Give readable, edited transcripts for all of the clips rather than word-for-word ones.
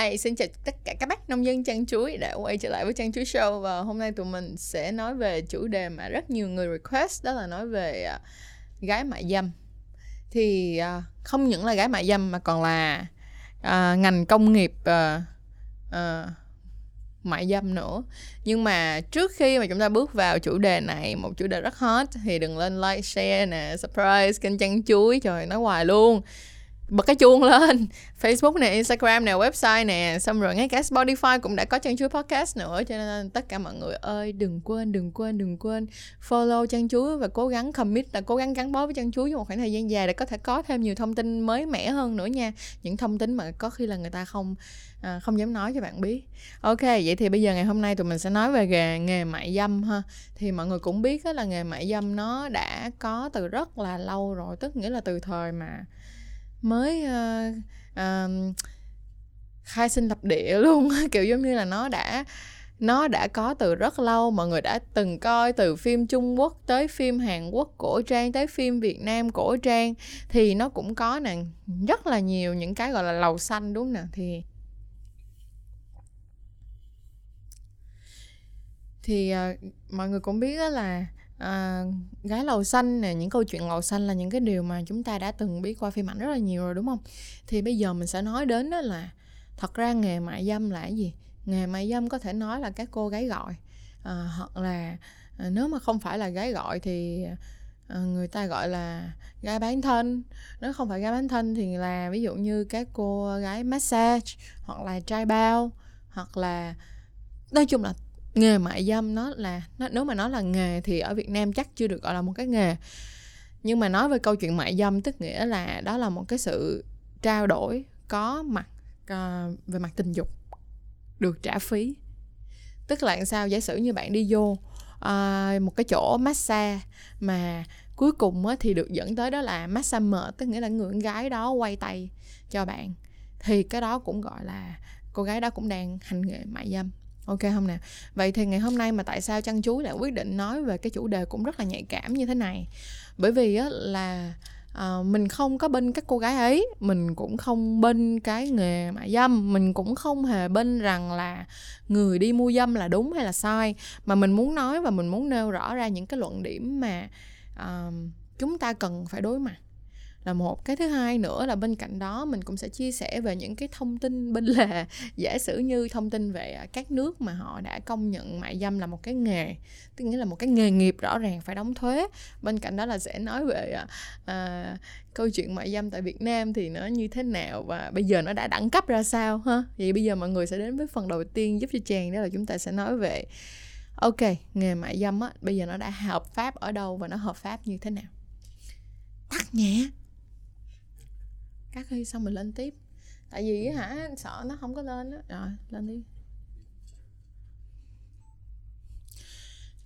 Hi, xin chào tất cả các bác nông dân chăn chuối đã quay trở lại với Chăn Chuối Show. Và hôm nay tụi mình sẽ nói về chủ đề mà rất nhiều người request, đó là nói về gái mại dâm. Thì không những là gái mại dâm mà còn là ngành công nghiệp mại dâm nữa. Nhưng mà trước khi mà chúng ta bước vào chủ đề này, một chủ đề rất hot, thì đừng lên like, share nè, subscribe kênh Chăn Chuối, trời nói hoài luôn, bật cái chuông lên. Facebook nè, Instagram nè, website nè, xong rồi ngay cả Spotify cũng đã có Chăn Chuối Podcast nữa. Cho nên tất cả mọi người ơi, đừng quên follow Chăn Chuối và cố gắng commit, là cố gắng gắn bó với Chăn Chuối trong một khoảng thời gian dài để có thể có thêm nhiều thông tin mới mẻ hơn nữa nha. Những thông tin mà có khi là người ta không dám nói cho bạn biết. Ok, vậy thì bây giờ ngày hôm nay tụi mình sẽ nói về nghề mại dâm ha. Thì mọi người cũng biết là nghề mại dâm nó đã có từ rất là lâu rồi, tức nghĩa là từ thời mà mới khai sinh lập địa luôn kiểu giống như là nó đã có từ rất lâu. Mọi người đã từng coi từ phim Trung Quốc tới phim Hàn Quốc cổ trang tới phim Việt Nam cổ trang, thì nó cũng có nè, rất là nhiều những cái gọi là lầu xanh, đúng nè. Thì mọi người cũng biết đó là gái lầu xanh nè, những câu chuyện lầu xanh là những cái điều mà chúng ta đã từng biết qua phim ảnh rất là nhiều rồi, đúng không? Thì bây giờ mình sẽ nói đến đó là thật ra nghề mại dâm là cái gì. Nghề mại dâm có thể nói là các cô gái gọi, hoặc là nếu mà không phải là gái gọi thì người ta gọi là gái bán thân. Nếu không phải gái bán thân thì là ví dụ như các cô gái massage, hoặc là trai bao, hoặc là nói chung là nghề mại dâm nó nếu mà nó là nghề thì ở Việt Nam chắc chưa được gọi là một cái nghề. Nhưng mà nói về câu chuyện mại dâm, tức nghĩa là đó là một cái sự trao đổi có mặt về mặt tình dục được trả phí. Tức là sao? Giả sử như bạn đi vô một cái chỗ massage mà cuối cùng thì được dẫn tới đó là massage mệt, tức nghĩa là người con gái đó quay tay cho bạn, thì cái đó cũng gọi là cô gái đó cũng đang hành nghề mại dâm. Ok không nè? Vậy thì ngày hôm nay mà tại sao Chăn Chuối lại quyết định nói về cái chủ đề cũng rất là nhạy cảm như thế này? Bởi vì á, là mình không có bên các cô gái ấy, mình cũng không bên cái nghề mại dâm, mình cũng không hề bên rằng là người đi mua dâm là đúng hay là sai. Mà mình muốn nói và mình muốn nêu rõ ra những cái luận điểm mà chúng ta cần phải đối mặt, là một. Cái thứ hai nữa là bên cạnh đó mình cũng sẽ chia sẻ về những cái thông tin bên lề, giả sử như thông tin về các nước mà họ đã công nhận mại dâm là một cái nghề, tức nghĩa là một cái nghề nghiệp rõ ràng phải đóng thuế. Bên cạnh đó là sẽ nói về câu chuyện mại dâm tại Việt Nam thì nó như thế nào và bây giờ nó đã đẳng cấp ra sao ha. Vậy bây giờ mọi người sẽ đến với phần đầu tiên giúp cho Trang, đó là chúng ta sẽ nói về ok, nghề mại dâm á, bây giờ nó đã hợp pháp ở đâu và nó hợp pháp như thế nào. Tắt nhẹ các khi xong mình lên tiếp, tại vì sợ nó không có lên đó. Rồi lên đi.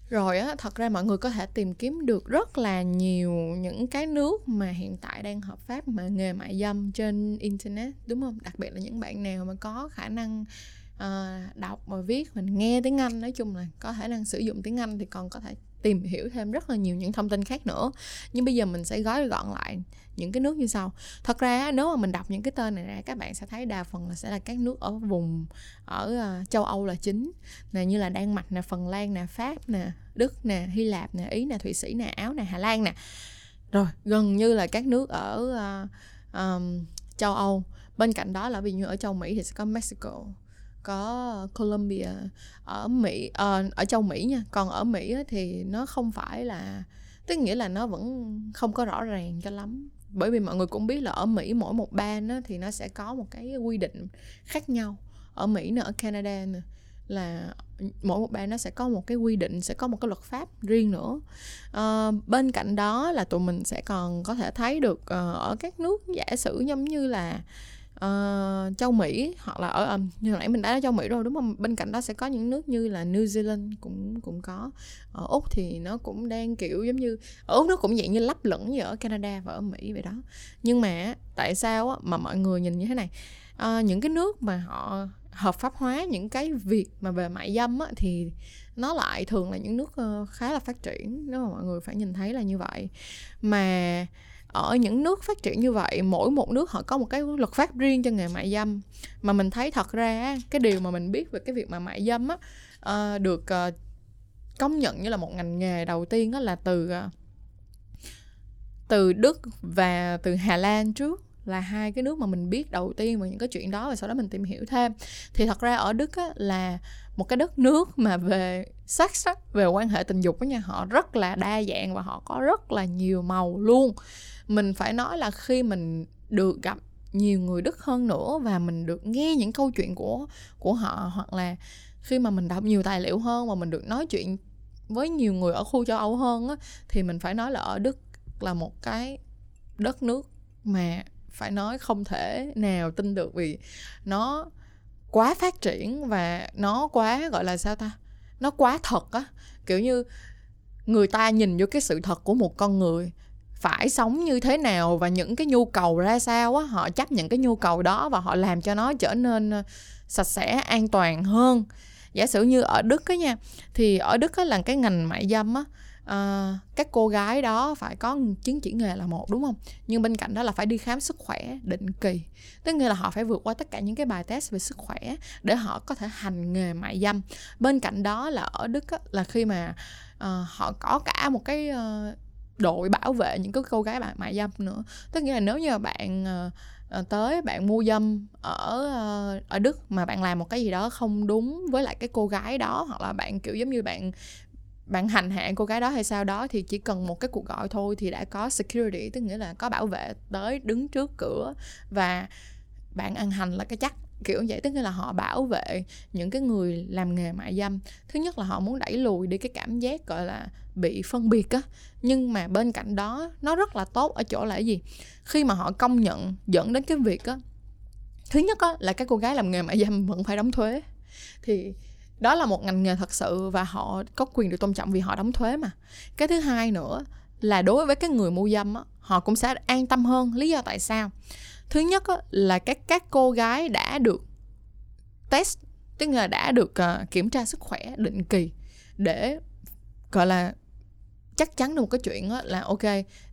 Rồi á, thật ra mọi người có thể tìm kiếm được rất là nhiều những cái nước mà hiện tại đang hợp pháp mà nghề mại dâm trên internet, đúng không? Đặc biệt là những bạn nào mà có khả năng đọc và viết, mình nghe tiếng Anh, nói chung là có khả năng sử dụng tiếng Anh thì còn có thể tìm hiểu thêm rất là nhiều những thông tin khác nữa. Nhưng bây giờ mình sẽ gói gọn lại những cái nước như sau. Thật ra nếu mà mình đọc những cái tên này ra, các bạn sẽ thấy đa phần là sẽ là các nước ở vùng ở châu Âu là chính nè, như là Đan Mạch nè, Phần Lan nè, Pháp nè, Đức nè, Hy Lạp nè, Ý nè, Thụy Sĩ nè, Áo nè, Hà Lan nè. Rồi gần như là các nước ở châu Âu. Bên cạnh đó là ví dụ như ở châu Mỹ thì sẽ có Mexico, có Colombia. Ở Mỹ, ở châu Mỹ nha. Còn ở Mỹ thì nó không phải là, tức nghĩa là nó vẫn không có rõ ràng cho lắm, bởi vì mọi người cũng biết là ở Mỹ mỗi một bang thì nó sẽ có một cái quy định khác nhau. Ở Mỹ nữa, ở Canada nữa, là mỗi một bang nó sẽ có một cái quy định, sẽ có một cái luật pháp riêng nữa. Bên cạnh đó là tụi mình sẽ còn có thể thấy được ở các nước giả sử giống như là châu Mỹ, hoặc là ở như nãy mình đã nói châu Mỹ rồi, đúng không? Bên cạnh đó sẽ có những nước như là New Zealand cũng có. Ở Úc thì nó cũng đang kiểu giống như ở Úc nó cũng dạng như lấp lửng như ở Canada và ở Mỹ vậy đó. Nhưng mà tại sao mà mọi người nhìn như thế này? Những cái nước mà họ hợp pháp hóa những cái việc mà về mại dâm thì nó lại thường là những nước khá là phát triển, nếu mà mọi người phải nhìn thấy là như vậy. Mà ở những nước phát triển như vậy, mỗi một nước họ có một cái luật pháp riêng cho nghề mại dâm. Mà mình thấy thật ra cái điều mà mình biết về cái việc mà mại dâm á, được công nhận như là một ngành nghề đầu tiên á, là từ Đức và từ Hà Lan trước, là hai cái nước mà mình biết đầu tiên về những cái chuyện đó. Và sau đó mình tìm hiểu thêm thì thật ra ở Đức á, là một cái đất nước mà về sex á, về quan hệ tình dục với nhà họ rất là đa dạng và họ có rất là nhiều màu luôn. Mình phải nói là khi mình được gặp nhiều người Đức hơn nữa và mình được nghe những câu chuyện của họ, hoặc là khi mà mình đọc nhiều tài liệu hơn và mình được nói chuyện với nhiều người ở khu châu Âu hơn á, thì mình phải nói là ở Đức là một cái đất nước mà phải nói không thể nào tin được, vì nó quá phát triển và nó quá, gọi là sao ta, nó quá thật á. Kiểu như người ta nhìn vô cái sự thật của một con người phải sống như thế nào và những cái nhu cầu ra sao á, họ chấp những cái nhu cầu đó và họ làm cho nó trở nên sạch sẽ, an toàn hơn. Giả sử như ở Đức á nha, thì ở Đức á là cái ngành mại dâm á, các cô gái đó phải có chứng chỉ nghề là một, đúng không? Nhưng bên cạnh đó là phải đi khám sức khỏe định kỳ, tức nghĩa là họ phải vượt qua tất cả những cái bài test về sức khỏe để họ có thể hành nghề mại dâm. Bên cạnh đó là ở Đức á, là khi mà họ có cả một cái đội bảo vệ những cái cô gái mại dâm nữa, tức nghĩa là nếu như bạn tới bạn mua dâm ở Đức mà bạn làm một cái gì đó không đúng với lại cái cô gái đó, hoặc là bạn kiểu giống như bạn hành hạ cô gái đó hay sao đó, thì chỉ cần một cái cuộc gọi thôi thì đã có security, tức nghĩa là có bảo vệ tới đứng trước cửa và bạn ăn hành là cái chắc, kiểu vậy. Tức nghĩa là họ bảo vệ những cái người làm nghề mại dâm. Thứ nhất là họ muốn đẩy lùi đi cái cảm giác gọi là bị phân biệt á, nhưng mà bên cạnh đó nó rất là tốt ở chỗ là cái gì, khi mà họ công nhận dẫn đến cái việc á, thứ nhất á là các cô gái làm nghề mại dâm vẫn phải đóng thuế, thì đó là một ngành nghề thật sự và họ có quyền được tôn trọng vì họ đóng thuế mà. Cái thứ hai nữa là đối với cái người mua dâm á, họ cũng sẽ an tâm hơn. Lý do tại sao? Thứ nhất á, là các cô gái đã được test, tức là đã được kiểm tra sức khỏe định kỳ để gọi là chắc chắn được một cái chuyện á, là ok,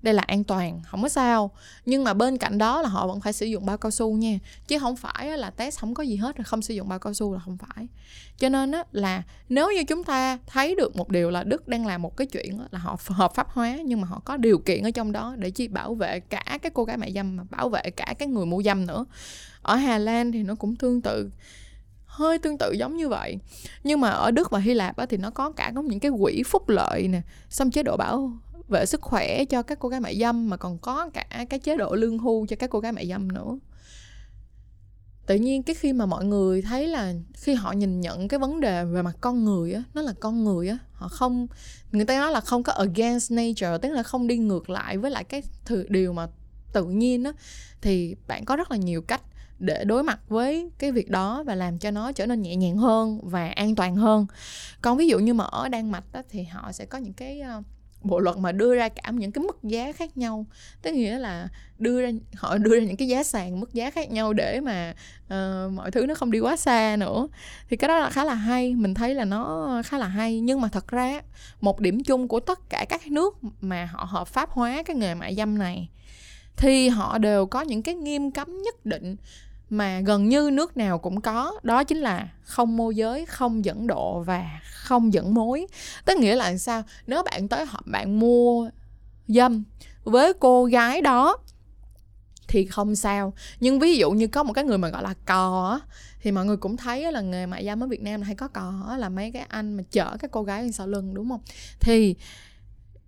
đây là an toàn, không có sao. Nhưng mà bên cạnh đó là họ vẫn phải sử dụng bao cao su nha, chứ không phải là test không có gì hết rồi không sử dụng bao cao su là không phải. Cho nên á, là nếu như chúng ta thấy được một điều là Đức đang làm một cái chuyện á, là họ hợp pháp hóa, nhưng mà họ có điều kiện ở trong đó để chỉ bảo vệ cả cái cô gái mại dâm mà bảo vệ cả cái người mua dâm nữa. Ở Hà Lan thì nó cũng tương tự, hơi tương tự giống như vậy. Nhưng mà ở Đức và Hy Lạp á, thì nó có cả những cái quỹ phúc lợi nè, xong chế độ bảo vệ sức khỏe cho các cô gái mại dâm, mà còn có cả cái chế độ lương hưu cho các cô gái mại dâm nữa. Tự nhiên cái khi mà mọi người thấy là khi họ nhìn nhận cái vấn đề về mặt con người á, nó là con người á, họ không, người ta nói là không có against nature, tức là không đi ngược lại với lại cái điều mà tự nhiên á, thì bạn có rất là nhiều cách để đối mặt với cái việc đó và làm cho nó trở nên nhẹ nhàng hơn và an toàn hơn. Còn ví dụ như mà ở Đan Mạch đó, thì họ sẽ có những cái bộ luật mà đưa ra cả những cái mức giá khác nhau, tức nghĩa là họ đưa ra những cái giá sàn, mức giá khác nhau để mà mọi thứ nó không đi quá xa nữa. Thì cái đó là khá là hay, mình thấy là nó khá là hay. Nhưng mà thật ra một điểm chung của tất cả các nước mà họ hợp pháp hóa cái nghề mại dâm này thì họ đều có những cái nghiêm cấm nhất định mà gần như nước nào cũng có, đó chính là không môi giới, không dẫn độ và không dẫn mối. Tức nghĩa là sao? Nếu bạn tới họp bạn mua dâm với cô gái đó thì không sao. Nhưng ví dụ như có một cái người mà gọi là cò á, thì mọi người cũng thấy là nghề mại dâm ở Việt Nam là hay có cò á, là mấy cái anh mà chở các cô gái lên sau lưng, đúng không? Thì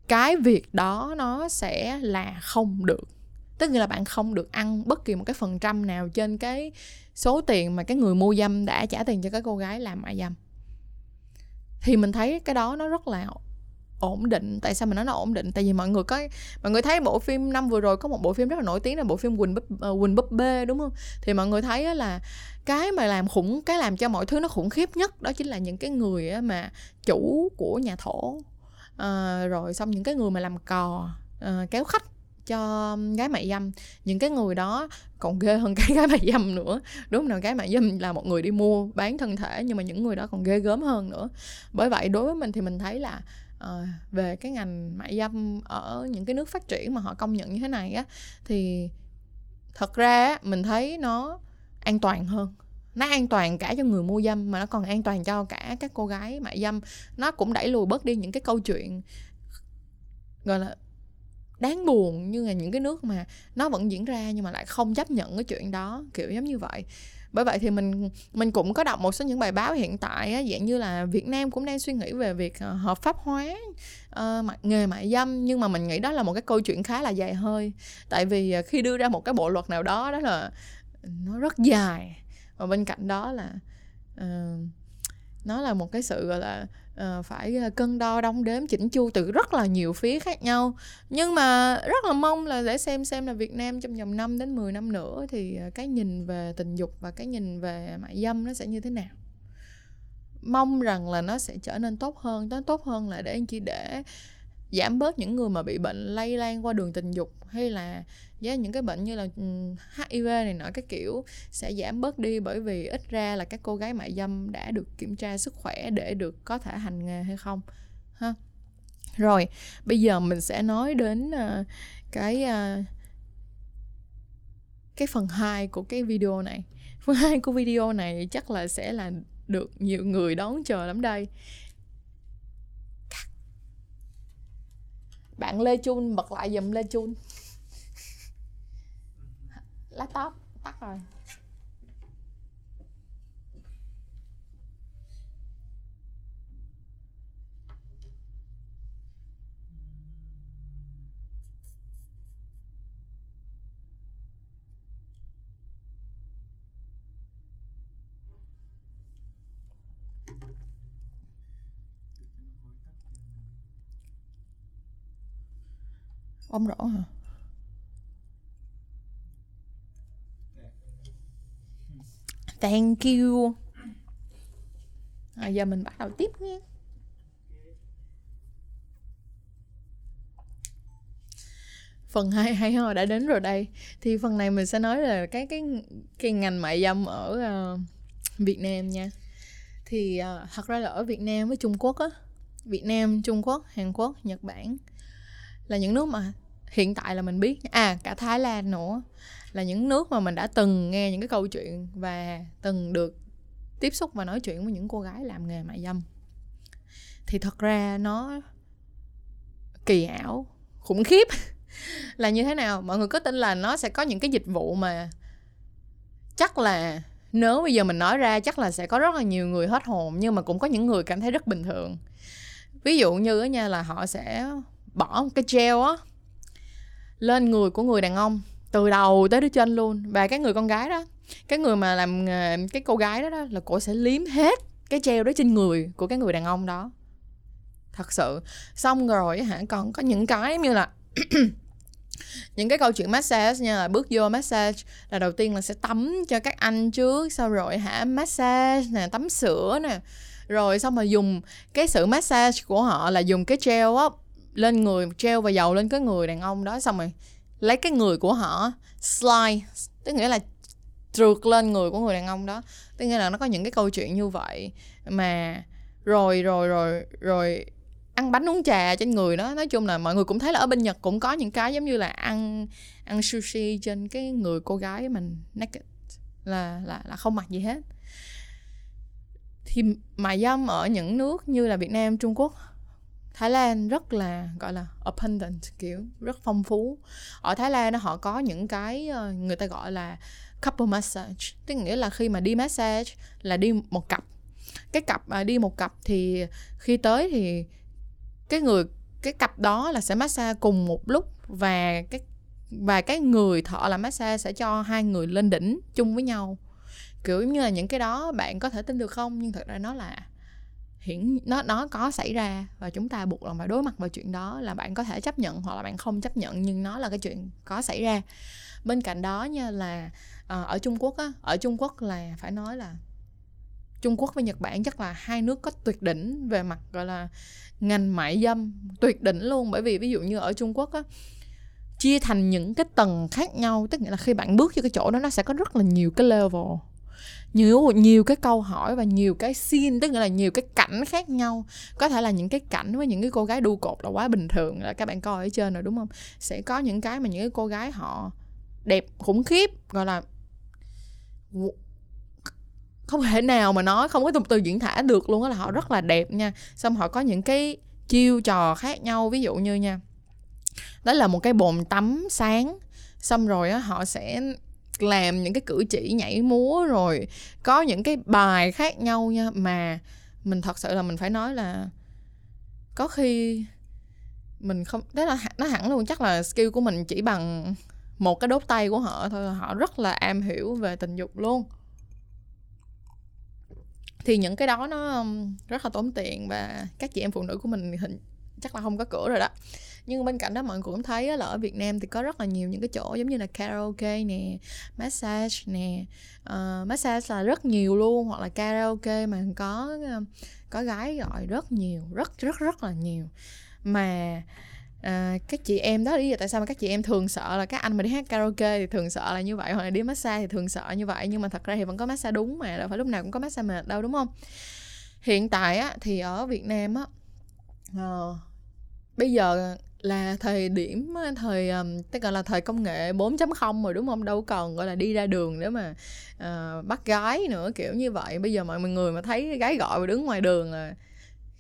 cái việc đó nó sẽ là không được. Tức là bạn không được ăn bất kỳ một cái phần trăm nào trên cái số tiền mà cái người mua dâm đã trả tiền cho cái cô gái làm mại dâm. Thì mình thấy cái đó nó rất là ổn định. Tại sao mình nói nó ổn định? Tại vì mọi người thấy bộ phim năm vừa rồi có một bộ phim rất là nổi tiếng là bộ phim Quỳnh Búp Bê, đúng không? Thì mọi người thấy là cái làm cho mọi thứ nó khủng khiếp nhất đó chính là những cái người mà chủ của nhà thổ, rồi xong những cái người mà làm cò, kéo khách cho gái mại dâm. Những cái người đó còn ghê hơn cái gái mại dâm nữa, đúng không nào? Gái mại dâm là một người đi mua bán thân thể, nhưng mà những người đó còn ghê gớm hơn nữa. Bởi vậy đối với mình thì mình thấy là về cái ngành mại dâm ở những cái nước phát triển mà họ công nhận như thế này á, thì thật ra mình thấy nó an toàn hơn. Nó an toàn cả cho người mua dâm mà nó còn an toàn cho cả các cô gái mại dâm. Nó cũng đẩy lùi bớt đi những cái câu chuyện gọi là đáng buồn, như là những cái nước mà nó vẫn diễn ra nhưng mà lại không chấp nhận cái chuyện đó, kiểu giống như vậy. Bởi vậy thì mình cũng có đọc một số những bài báo hiện tại á, dạng như là Việt Nam cũng đang suy nghĩ về việc hợp pháp hóa nghề mại dâm. Nhưng mà mình nghĩ đó là một cái câu chuyện khá là dài hơi, tại vì khi đưa ra một cái bộ luật nào đó, đó là nó rất dài, và bên cạnh đó là nó là một cái sự gọi là phải cân đo đong đếm chỉnh chu từ rất là nhiều phía khác nhau. Nhưng mà rất là mong là để xem là Việt Nam trong vòng 5 đến 10 năm nữa thì cái nhìn về tình dục và cái nhìn về mại dâm nó sẽ như thế nào. Mong rằng là nó sẽ trở nên tốt hơn. Nó tốt hơn là để giảm bớt những người mà bị bệnh lây lan qua đường tình dục, hay là với những cái bệnh như là HIV này nọ cái kiểu sẽ giảm bớt đi, bởi vì ít ra là các cô gái mại dâm đã được kiểm tra sức khỏe để được có thể hành nghề hay không ha. Rồi, bây giờ mình sẽ nói đến cái phần 2 của cái video này. Phần 2 của video này chắc là sẽ là được nhiều người đón chờ lắm đây. Bạn Lê Chun bật lại giùm Lê Chun. Laptop tắt rồi. Ông rõ hả? Thank you. Giờ mình bắt đầu tiếp nha. Phần 2 hay ho đã đến rồi đây. Thì phần này mình sẽ nói là cái ngành mại dâm ở Việt Nam nha. Thì thật ra là ở Việt Nam với Trung Quốc á, Việt Nam, Trung Quốc, Hàn Quốc, Nhật Bản là những nước mà hiện tại là mình biết, cả Thái Lan nữa, là những nước mà mình đã từng nghe những cái câu chuyện và từng được tiếp xúc và nói chuyện với những cô gái làm nghề mại dâm. Thì thật ra nó kỳ ảo, khủng khiếp là như thế nào. Mọi người có tin là nó sẽ có những cái dịch vụ mà chắc là nếu bây giờ mình nói ra chắc là sẽ có rất là nhiều người hết hồn, nhưng mà cũng có những người cảm thấy rất bình thường. Ví dụ như nha, là họ sẽ bỏ một cái gel á lên người của người đàn ông từ đầu tới đứa trên luôn, và cái người con gái đó, cái người mà làm cái cô gái đó, là cô sẽ liếm hết cái gel đó trên người của cái người đàn ông đó, thật sự. Xong rồi hả, còn có những cái như là những cái câu chuyện massage nha, là bước vô massage là đầu tiên là sẽ tắm cho các anh trước, sau rồi hả massage nè, tắm sữa nè, rồi xong rồi dùng cái sự massage của họ là dùng cái gel á lên người, treo và dầu lên cái người đàn ông đó, xong rồi lấy cái người của họ slide, tức nghĩa là trượt lên người của người đàn ông đó. Tức nghĩa là nó có những cái câu chuyện như vậy mà rồi ăn bánh uống trà trên người đó. Nói chung là mọi người cũng thấy là ở bên Nhật cũng có những cái giống như là ăn sushi trên cái người cô gái mình naked, là không mặc gì hết. Thì mại dâm ở những nước như là Việt Nam, Trung Quốc, Thái Lan rất là gọi là abundant, kiểu rất phong phú. Ở Thái Lan họ có những cái người ta gọi là couple massage, tức nghĩa là khi mà đi massage là đi một cặp. Cái cặp đi một cặp thì khi tới thì cái cặp đó là sẽ massage cùng một lúc, và cái người thợ làm massage sẽ cho hai người lên đỉnh chung với nhau. Kiểu như là những cái đó bạn có thể tin được không, nhưng thật ra nó là nó có xảy ra, và chúng ta buộc lòng phải đối mặt với chuyện đó, là bạn có thể chấp nhận hoặc là bạn không chấp nhận, nhưng nó là cái chuyện có xảy ra. Bên cạnh đó nha, là ở Trung Quốc á, ở Trung Quốc là phải nói là Trung Quốc với Nhật Bản chắc là hai nước có tuyệt đỉnh về mặt gọi là ngành mại dâm, tuyệt đỉnh luôn. Bởi vì ví dụ như ở Trung Quốc á, chia thành những cái tầng khác nhau, tức nghĩa là khi bạn bước vô cái chỗ đó nó sẽ có rất là nhiều cái level. nhiều cái câu hỏi và nhiều cái scene, tức là nhiều cái cảnh khác nhau. Có thể là những cái cảnh với những cái cô gái đu cột là quá bình thường, là các bạn coi ở trên rồi đúng không? Sẽ có những cái mà những cái cô gái họ đẹp khủng khiếp, gọi là không thể nào mà nói, không có từ diễn tả được luôn á, là họ rất là đẹp nha. Xong họ có những cái chiêu trò khác nhau, ví dụ như nha, đó là một cái bồn tắm sáng, xong rồi á họ sẽ làm những cái cử chỉ nhảy múa, rồi có những cái bài khác nhau nha, mà mình thật sự là mình phải nói là có khi mình không, đó là nó hẳn luôn, chắc là skill của mình chỉ bằng một cái đốt tay của họ thôi, họ rất là am hiểu về tình dục luôn. Thì những cái đó nó rất là tốn tiền và các chị em phụ nữ của mình chắc là không có cửa rồi đó. Nhưng bên cạnh đó mọi người cũng thấy là ở Việt Nam thì có rất là nhiều những cái chỗ giống như là karaoke nè, massage nè, massage là rất nhiều luôn, hoặc là karaoke mà có gái gọi rất nhiều, rất là nhiều. Mà các chị em đó, lý do tại sao mà các chị em thường sợ là các anh mà đi hát karaoke thì thường sợ là như vậy, hoặc là đi massage thì thường sợ như vậy. Nhưng mà thật ra thì vẫn có massage đúng mà, đâu phải lúc nào cũng có massage mệt đâu, đúng không? Hiện tại á, thì ở Việt Nam á, bây giờ là tức là thời công nghệ 4.0 rồi đúng không? Đâu còn gọi là đi ra đường để mà bắt gái nữa, kiểu như vậy. Bây giờ mọi người mà thấy gái gọi mà đứng ngoài đường là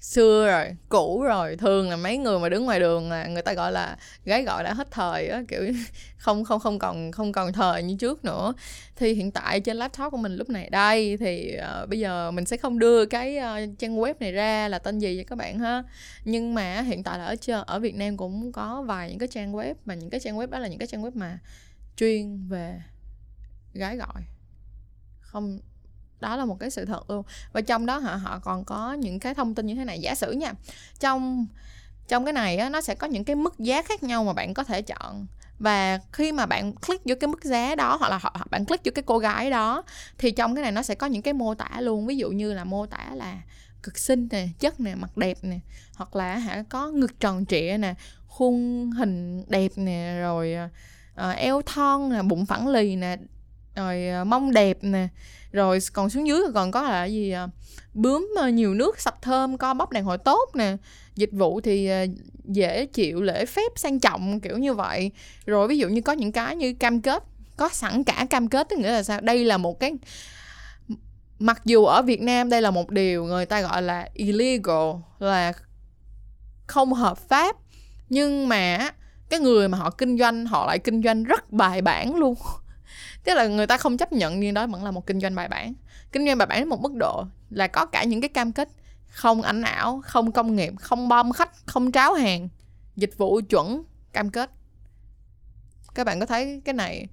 xưa rồi, cũ rồi. Thường là mấy người mà đứng ngoài đường là người ta gọi là gái gọi đã hết thời á, kiểu không còn thời như trước nữa. Thì hiện tại trên laptop của mình lúc này đây thì bây giờ mình sẽ không đưa cái trang web này ra là tên gì vậy các bạn ha. Nhưng mà hiện tại là ở Việt Nam cũng có vài những cái trang web, mà những cái trang web đó là những cái trang web mà chuyên về gái gọi. Không, đó là một cái sự thật luôn. Và trong đó họ còn có những cái thông tin như thế này. Giả sử nha, trong cái này á, nó sẽ có những cái mức giá khác nhau mà bạn có thể chọn. Và khi mà bạn click vô cái mức giá đó, hoặc là bạn click vô cái cô gái đó, thì trong cái này nó sẽ có những cái mô tả luôn. Ví dụ như là mô tả là cực xinh nè, chất nè, mặt đẹp nè, hoặc là có ngực tròn trịa nè, khuôn hình đẹp nè, rồi eo thon nè, bụng phẳng lì nè, rồi mông đẹp nè, rồi còn xuống dưới còn có là gì, bướm nhiều nước sạch thơm, co bóp đàn hồi tốt nè, dịch vụ thì dễ chịu, lễ phép sang trọng, kiểu như vậy. Rồi ví dụ như có những cái như cam kết, có sẵn cả cam kết, tức nghĩa là sao, đây là một cái, mặc dù ở Việt Nam đây là một điều người ta gọi là illegal, là không hợp pháp, nhưng mà cái người mà họ kinh doanh họ lại kinh doanh rất bài bản luôn. Tức là người ta không chấp nhận, nhưng đó vẫn là một kinh doanh bài bản. Kinh doanh bài bản đến một mức độ là có cả những cái cam kết không ảnh ảo, không công nghiệp, không bom khách, không tráo hàng, dịch vụ chuẩn, cam kết. Các bạn có thấy cái này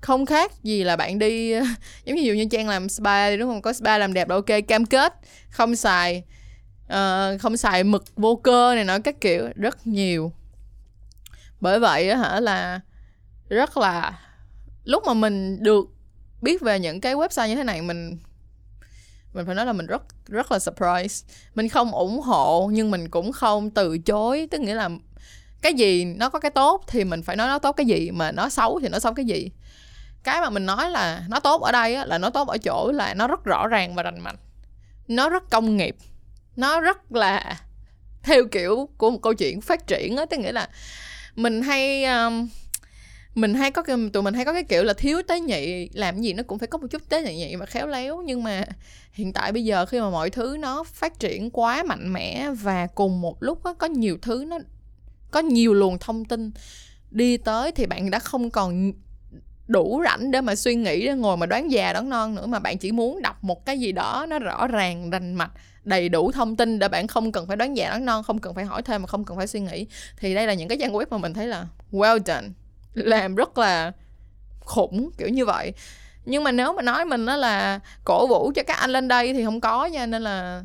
không khác gì là bạn đi giống như Trang làm spa đúng không? Có spa làm đẹp là ok, cam kết, không xài mực vô cơ này nọ các kiểu, rất nhiều. Bởi vậy là rất là, lúc mà mình được biết về những cái website như thế này, mình phải nói là mình rất là surprise. Mình không ủng hộ nhưng mình cũng không từ chối, tức nghĩa là cái gì nó có cái tốt thì mình phải nói nó tốt, cái gì mà nó xấu thì nó xấu cái gì. Cái mà mình nói là nó tốt ở đây á, là nó tốt ở chỗ là nó rất rõ ràng và rành mạch, nó rất công nghiệp, nó rất là theo kiểu của một câu chuyện phát triển á, tức nghĩa là tụi mình hay có cái kiểu là thiếu tế nhị, làm gì nó cũng phải có một chút tế nhị và khéo léo. Nhưng mà hiện tại bây giờ khi mà mọi thứ nó phát triển quá mạnh mẽ và cùng một lúc đó, có nhiều thứ, nó có nhiều luồng thông tin đi tới, thì bạn đã không còn đủ rảnh để mà suy nghĩ, để ngồi mà đoán già đoán non nữa, mà bạn chỉ muốn đọc một cái gì đó nó rõ ràng, rành mạch, đầy đủ thông tin để bạn không cần phải đoán già đoán non, không cần phải hỏi thêm mà không cần phải suy nghĩ. Thì đây là những cái trang web mà mình thấy là well done, làm rất là khủng, kiểu như vậy. Nhưng mà nếu mà nói mình đó là cổ vũ cho các anh lên đây thì không có nha. Nên là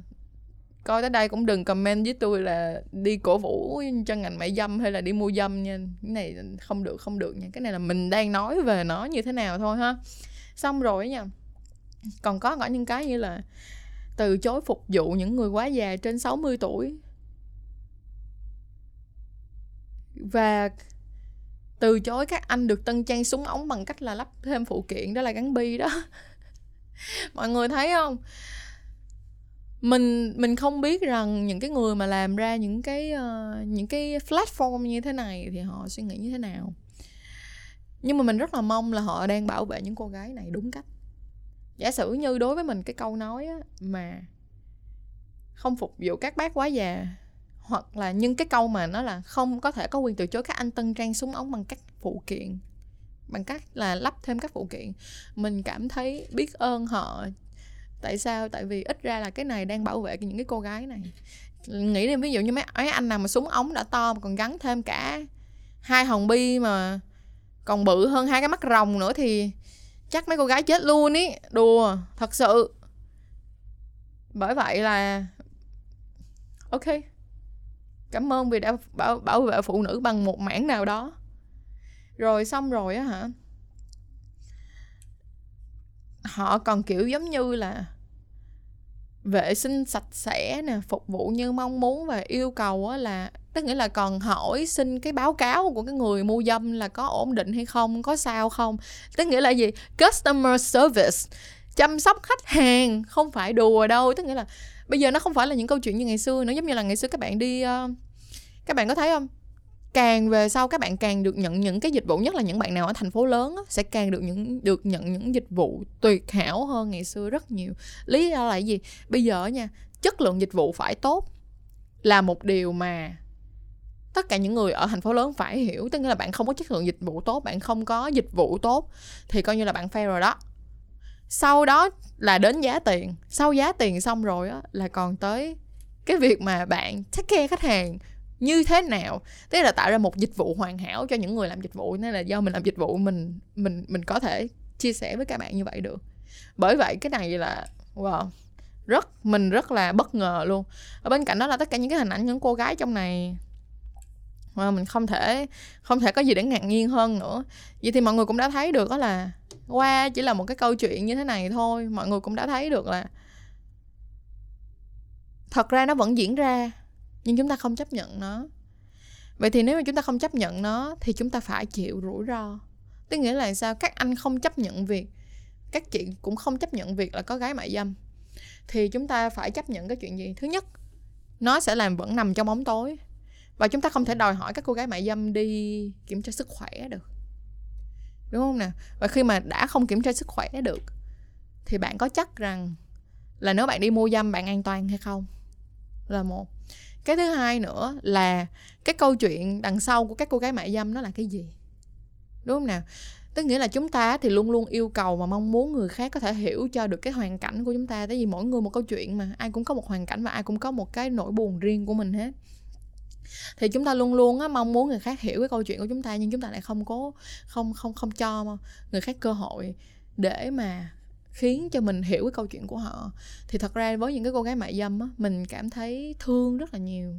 coi tới đây cũng đừng comment với tôi là đi cổ vũ cho ngành mại dâm hay là đi mua dâm nha. Cái này không được nha. Cái này là mình đang nói về nó như thế nào thôi ha. Xong rồi nha, còn có những cái như là từ chối phục vụ những người quá già trên 60 tuổi, và từ chối các anh được tân trang súng ống bằng cách là lắp thêm phụ kiện, đó là gắn bi đó. Mọi người thấy không? Mình không biết rằng những cái người mà làm ra những cái platform như thế này thì họ suy nghĩ như thế nào. Nhưng mà mình rất là mong là họ đang bảo vệ những cô gái này đúng cách. Giả sử như đối với mình cái câu nói á, mà không phục vụ các bác quá già, hoặc là những cái câu mà nó là không có thể có quyền từ chối các anh tân trang súng ống bằng các phụ kiện, bằng cách là lắp thêm các phụ kiện. Mình cảm thấy biết ơn họ. Tại sao? Tại vì ít ra là cái này đang bảo vệ những cái cô gái này. Nghĩ đến ví dụ như mấy anh nào mà súng ống đã to mà còn gắn thêm cả 2 hòn bi mà còn bự hơn 2 cái mắt rồng nữa thì chắc mấy cô gái chết luôn ý. Đùa, thật sự. Bởi vậy là ok, cảm ơn vì đã bảo vệ phụ nữ bằng một mảng nào đó. Rồi xong rồi á hả, họ còn kiểu giống như là vệ sinh sạch sẽ nè, phục vụ như mong muốn và yêu cầu á, là tức nghĩa là còn hỏi xin cái báo cáo của cái người mua dâm là có ổn định hay không, có sao không. Tức nghĩa là gì? Customer service, chăm sóc khách hàng, không phải đùa đâu. Tức nghĩa là bây giờ nó không phải là những câu chuyện như ngày xưa nữa. Giống như là ngày xưa các bạn đi, các bạn có thấy không, càng về sau các bạn càng được nhận những cái dịch vụ, nhất là những bạn nào ở thành phố lớn á, sẽ càng được nhận những dịch vụ tuyệt hảo hơn ngày xưa rất nhiều. Lý do là gì? Bây giờ nha, chất lượng dịch vụ phải tốt là một điều mà tất cả những người ở thành phố lớn phải hiểu. Tức nghĩa là bạn không có chất lượng dịch vụ tốt, bạn không có dịch vụ tốt thì coi như là bạn fail rồi đó. Sau đó là đến giá tiền. Sau giá tiền xong rồi á, là còn tới cái việc mà bạn take care khách hàng như thế nào, tức là tạo ra một dịch vụ hoàn hảo cho những người làm dịch vụ. Nên là do mình làm dịch vụ, mình có thể chia sẻ với các bạn như vậy được. Bởi vậy cái này là wow, mình rất là bất ngờ luôn. Ở bên cạnh đó là tất cả những cái hình ảnh những cô gái trong này, mình không thể có gì để ngạc nhiên hơn nữa. Vậy thì mọi người cũng đã thấy được đó là qua chỉ là một cái câu chuyện như thế này thôi, mọi người cũng đã thấy được là thật ra nó vẫn diễn ra, nhưng chúng ta không chấp nhận nó. Vậy thì nếu mà chúng ta không chấp nhận nó thì chúng ta phải chịu rủi ro. Tức nghĩa là sao? Các anh không chấp nhận việc, các chị cũng không chấp nhận việc là có gái mại dâm, thì chúng ta phải chấp nhận cái chuyện gì? Thứ nhất, nó sẽ vẫn nằm trong bóng tối, và chúng ta không thể đòi hỏi các cô gái mại dâm đi kiểm tra sức khỏe được, đúng không nè? Và khi mà đã không kiểm tra sức khỏe được thì bạn có chắc rằng là nếu bạn đi mua dâm bạn an toàn hay không, là một. Cái thứ hai nữa là cái câu chuyện đằng sau của các cô gái mại dâm nó là cái gì, đúng không nào? Tức nghĩa là chúng ta thì luôn luôn yêu cầu và mong muốn người khác có thể hiểu cho được cái hoàn cảnh của chúng ta. Tại vì mỗi người một câu chuyện mà, ai cũng có một hoàn cảnh và ai cũng có một cái nỗi buồn riêng của mình hết. Thì chúng ta luôn luôn á, mong muốn người khác hiểu cái câu chuyện của chúng ta, nhưng chúng ta lại không cho người khác cơ hội để mà khiến cho mình hiểu cái câu chuyện của họ. Thì thật ra với những cái cô gái mại dâm á, mình cảm thấy thương rất là nhiều,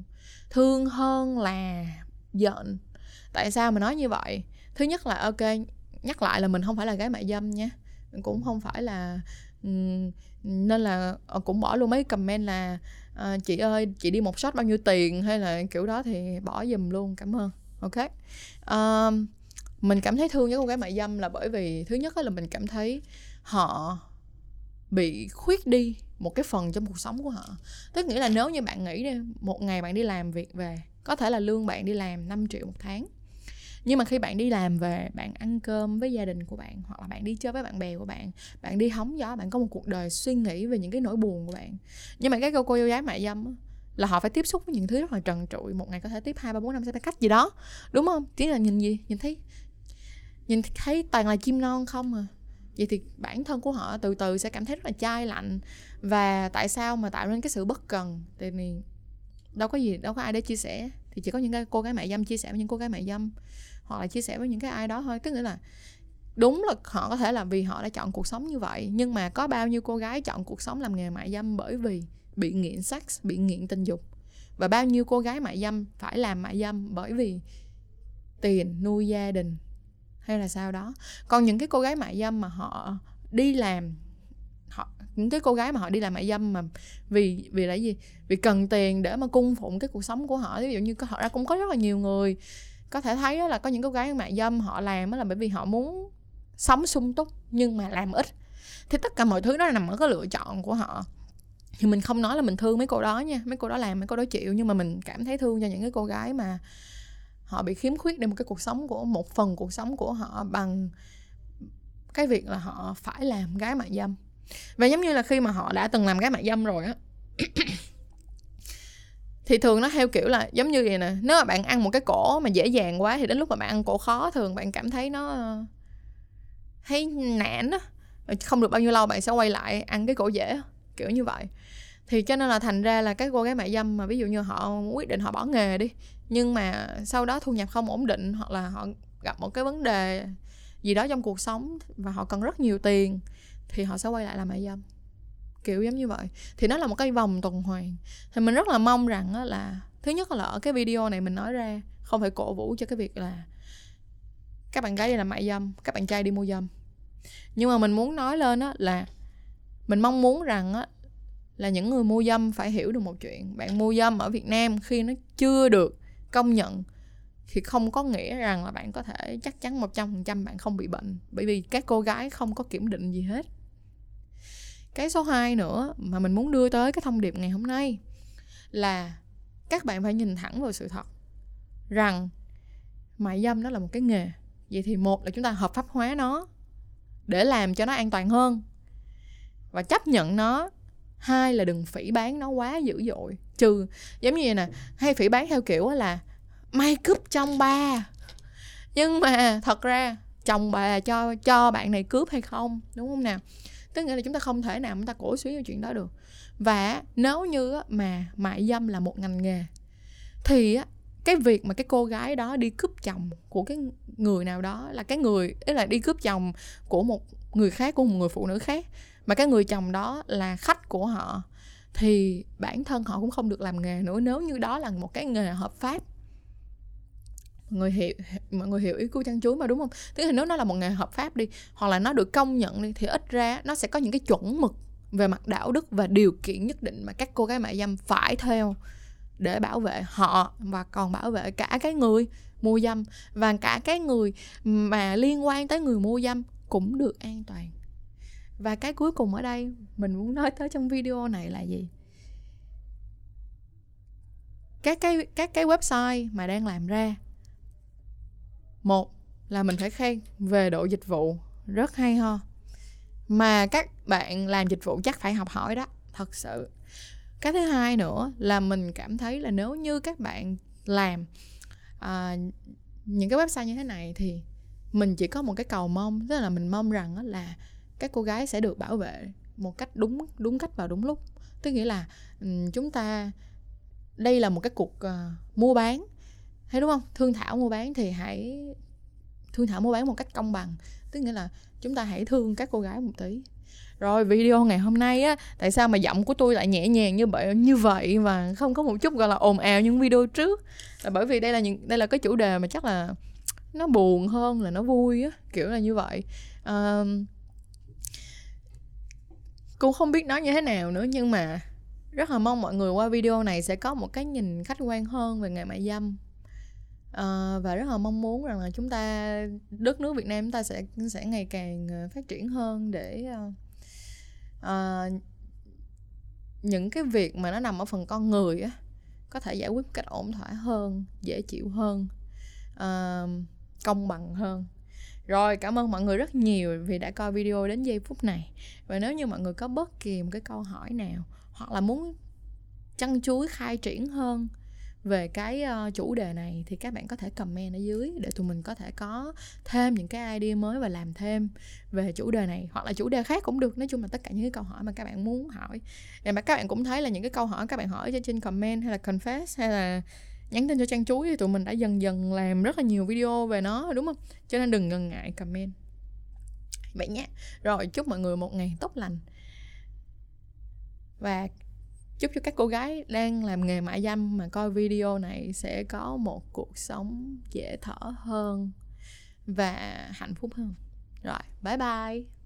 thương hơn là giận. Tại sao mà nói như vậy? Thứ nhất là ok, nhắc lại là mình không phải là gái mại dâm nha, mình cũng không phải là, nên là cũng bỏ luôn mấy comment là chị ơi chị đi một shot bao nhiêu tiền hay là kiểu đó thì bỏ giùm luôn, cảm ơn. Ok, mình cảm thấy thương với cô gái mại dâm là bởi vì thứ nhất là mình cảm thấy họ bị khuyết đi một cái phần trong cuộc sống của họ. Tức nghĩa là nếu như bạn nghĩ đi, một ngày bạn đi làm việc về, có thể là lương bạn đi làm 5 triệu một tháng, nhưng mà khi bạn đi làm về, bạn ăn cơm với gia đình của bạn, hoặc là bạn đi chơi với bạn bè của bạn, bạn đi hóng gió, bạn có một cuộc đời suy nghĩ về những cái nỗi buồn của bạn. Nhưng mà cái cô gái mại dâm là họ phải tiếp xúc với những thứ rất là trần trụi, một ngày có thể tiếp 2, 3, 4, 5 khách gì đó, đúng không? Chỉ là nhìn gì? Nhìn thấy toàn là chim non không à. Vậy thì bản thân của họ từ từ sẽ cảm thấy rất là chai lạnh. Và tại sao mà tạo nên cái sự bất cần? Tại vì đâu có ai để chia sẻ, thì chỉ có những cái cô gái mại dâm chia sẻ với những cô gái mại dâm, hoặc là chia sẻ với những cái ai đó thôi. Tức nghĩa là đúng là họ có thể là vì họ đã chọn cuộc sống như vậy, nhưng mà có bao nhiêu cô gái chọn cuộc sống làm nghề mại dâm bởi vì bị nghiện sex, bị nghiện tình dục, và bao nhiêu cô gái mại dâm phải làm mại dâm bởi vì tiền nuôi gia đình hay là sao đó. Còn những cái cô gái mại dâm mà họ đi làm, những cái cô gái mà họ đi làm mại dâm mà vì là gì? Vì cần tiền để mà cung phụng cái cuộc sống của họ. Ví dụ như họ ra cũng có rất là nhiều người có thể thấy đó, là có những cô gái mại dâm họ làm đó là bởi vì họ muốn sống sung túc nhưng mà làm ít. Thì tất cả mọi thứ nó nằm ở cái lựa chọn của họ. Thì mình không nói là mình thương mấy cô đó nha, mấy cô đó làm, mấy cô đó chịu, nhưng mà mình cảm thấy thương cho những cái cô gái mà họ bị khiếm khuyết để một cái cuộc sống của, một phần cuộc sống của họ bằng cái việc là họ phải làm gái mại dâm. Và giống như là khi mà họ đã từng làm gái mại dâm rồi á thì thường nó theo kiểu là giống như vậy nè, nếu mà bạn ăn một cái cổ mà dễ dàng quá thì đến lúc mà bạn ăn cổ khó thường bạn cảm thấy nó thấy nản á, không được bao nhiêu lâu bạn sẽ quay lại ăn cái cổ dễ, kiểu như vậy. Thì cho nên là thành ra là các cô gái mại dâm mà ví dụ như họ quyết định họ bỏ nghề đi, nhưng mà sau đó thu nhập không ổn định hoặc là họ gặp một cái vấn đề gì đó trong cuộc sống và họ cần rất nhiều tiền thì họ sẽ quay lại làm mại dâm, kiểu giống như vậy. Thì nó là một cái vòng tuần hoàn. Thì mình rất là mong rằng là, thứ nhất là ở cái video này mình nói ra không phải cổ vũ cho cái việc là các bạn gái đi làm mại dâm, các bạn trai đi mua dâm, nhưng mà mình muốn nói lên là mình mong muốn rằng là những người mua dâm phải hiểu được một chuyện. Bạn mua dâm ở Việt Nam khi nó chưa được công nhận thì không có nghĩa rằng là bạn có thể chắc chắn 100% bạn không bị bệnh, bởi vì các cô gái không có kiểm định gì hết. Cái số 2 nữa mà mình muốn đưa tới cái thông điệp ngày hôm nay là các bạn phải nhìn thẳng vào sự thật rằng mại dâm nó là một cái nghề. Vậy thì một là chúng ta hợp pháp hóa nó để làm cho nó an toàn hơn và chấp nhận nó. Hai là đừng phỉ bán nó quá dữ dội, trừ giống như vậy nè, hay phỉ bán theo kiểu là may cướp chồng bà, nhưng mà thật ra chồng bà cho bạn này cướp hay không, đúng không nào? Tức nghĩa là chúng ta không thể nào chúng ta cổ suý vào chuyện đó được. Và nếu như mà mại dâm là một ngành nghề thì cái việc mà cái cô gái đó đi cướp chồng của cái người nào đó là cái người, ý là đi cướp chồng của một người khác, của một người phụ nữ khác, mà cái người chồng đó là khách của họ, thì bản thân họ cũng không được làm nghề nữa nếu như đó là một cái nghề hợp pháp. Mọi người hiểu ý cô Trăng Chuối mà, đúng không? Tức là nếu nó là một nghề hợp pháp đi, hoặc là nó được công nhận đi, thì ít ra nó sẽ có những cái chuẩn mực về mặt đạo đức và điều kiện nhất định mà các cô gái mại dâm phải theo để bảo vệ họ và còn bảo vệ cả cái người mua dâm, và cả cái người mà liên quan tới người mua dâm cũng được an toàn. Và cái cuối cùng ở đây mình muốn nói tới trong video này là gì? Các cái website mà đang làm ra, một là mình phải khen về độ dịch vụ rất hay ho, mà các bạn làm dịch vụ chắc phải học hỏi đó, thật sự. Cái thứ hai nữa là mình cảm thấy là nếu như các bạn làm những cái website như thế này thì mình chỉ có một cái cầu mong, tức là mình mong rằng là các cô gái sẽ được bảo vệ một cách đúng cách và đúng lúc. Tức nghĩa là chúng ta, đây là một cái cuộc mua bán, thấy đúng không? Thương thảo mua bán thì hãy thương thảo mua bán một cách công bằng, tức nghĩa là chúng ta hãy thương các cô gái một tí. Rồi video ngày hôm nay á, tại sao mà giọng của tôi lại nhẹ nhàng như vậy và không có một chút gọi là ồn ào những video trước, là bởi vì đây là cái chủ đề mà chắc là nó buồn hơn là nó vui á, kiểu là như vậy. Cũng không biết nói như thế nào nữa, nhưng mà rất là mong mọi người qua video này sẽ có một cái nhìn khách quan hơn về nghề mại dâm. Và rất là mong muốn rằng là chúng ta, đất nước Việt Nam chúng ta sẽ ngày càng phát triển hơn để những cái việc mà nó nằm ở phần con người á, có thể giải quyết một cách ổn thỏa hơn, dễ chịu hơn, công bằng hơn. Rồi, cảm ơn mọi người rất nhiều vì đã coi video đến giây phút này. Và nếu như mọi người có bất kỳ một cái câu hỏi nào hoặc là muốn Trăng Chuối khai triển hơn về cái chủ đề này thì các bạn có thể comment ở dưới để tụi mình có thể có thêm những cái idea mới và làm thêm về chủ đề này hoặc là chủ đề khác cũng được. Nói chung là tất cả những cái câu hỏi mà các bạn muốn hỏi, mà các bạn cũng thấy là những cái câu hỏi các bạn hỏi trên comment hay là confess hay là nhắn tin cho Trăng Chuối thì tụi mình đã dần dần làm rất là nhiều video về nó, đúng không? Cho nên đừng ngần ngại comment vậy nhé. Rồi, chúc mọi người một ngày tốt lành và chúc cho các cô gái đang làm nghề mại dâm mà coi video này sẽ có một cuộc sống dễ thở hơn và hạnh phúc hơn. Rồi, bye bye.